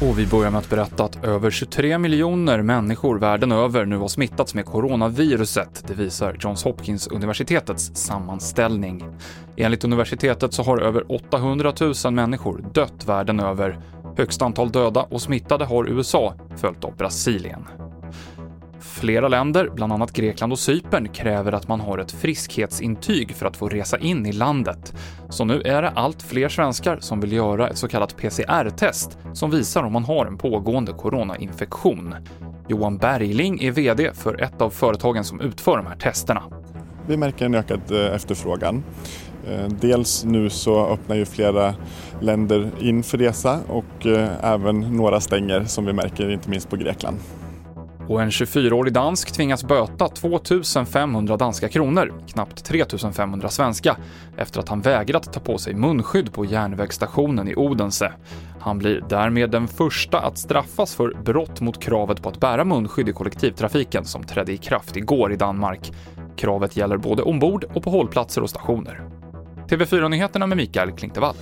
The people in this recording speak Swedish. Och vi börjar med att berätta att över 23 miljoner människor världen över nu har smittats med coronaviruset. Det visar Johns Hopkins universitetets sammanställning. Enligt universitetet så har över 800 000 människor dött världen över. Högst antal döda och smittade har USA, följt av Brasilien. Flera länder, bland annat Grekland och Cypern, kräver att man har ett friskhetsintyg för att få resa in i landet. Så nu är det allt fler svenskar som vill göra ett så kallat PCR-test som visar om man har en pågående coronainfektion. Johan Bergling är vd för ett av företagen som utför de här testerna. Vi märker en ökad efterfrågan. Dels nu så öppnar ju flera länder in för resa och även några stänger som vi märker inte minst på Grekland. Och en 24-årig dansk tvingas böta 2500 danska kronor, knappt 3500 svenska, efter att han vägrat ta på sig munskydd på järnvägsstationen i Odense. Han blir därmed den första att straffas för brott mot kravet på att bära munskydd i kollektivtrafiken som trädde i kraft igår i Danmark. Kravet gäller både ombord och på hållplatser och stationer. TV4-nyheterna med Mikael Klintervall.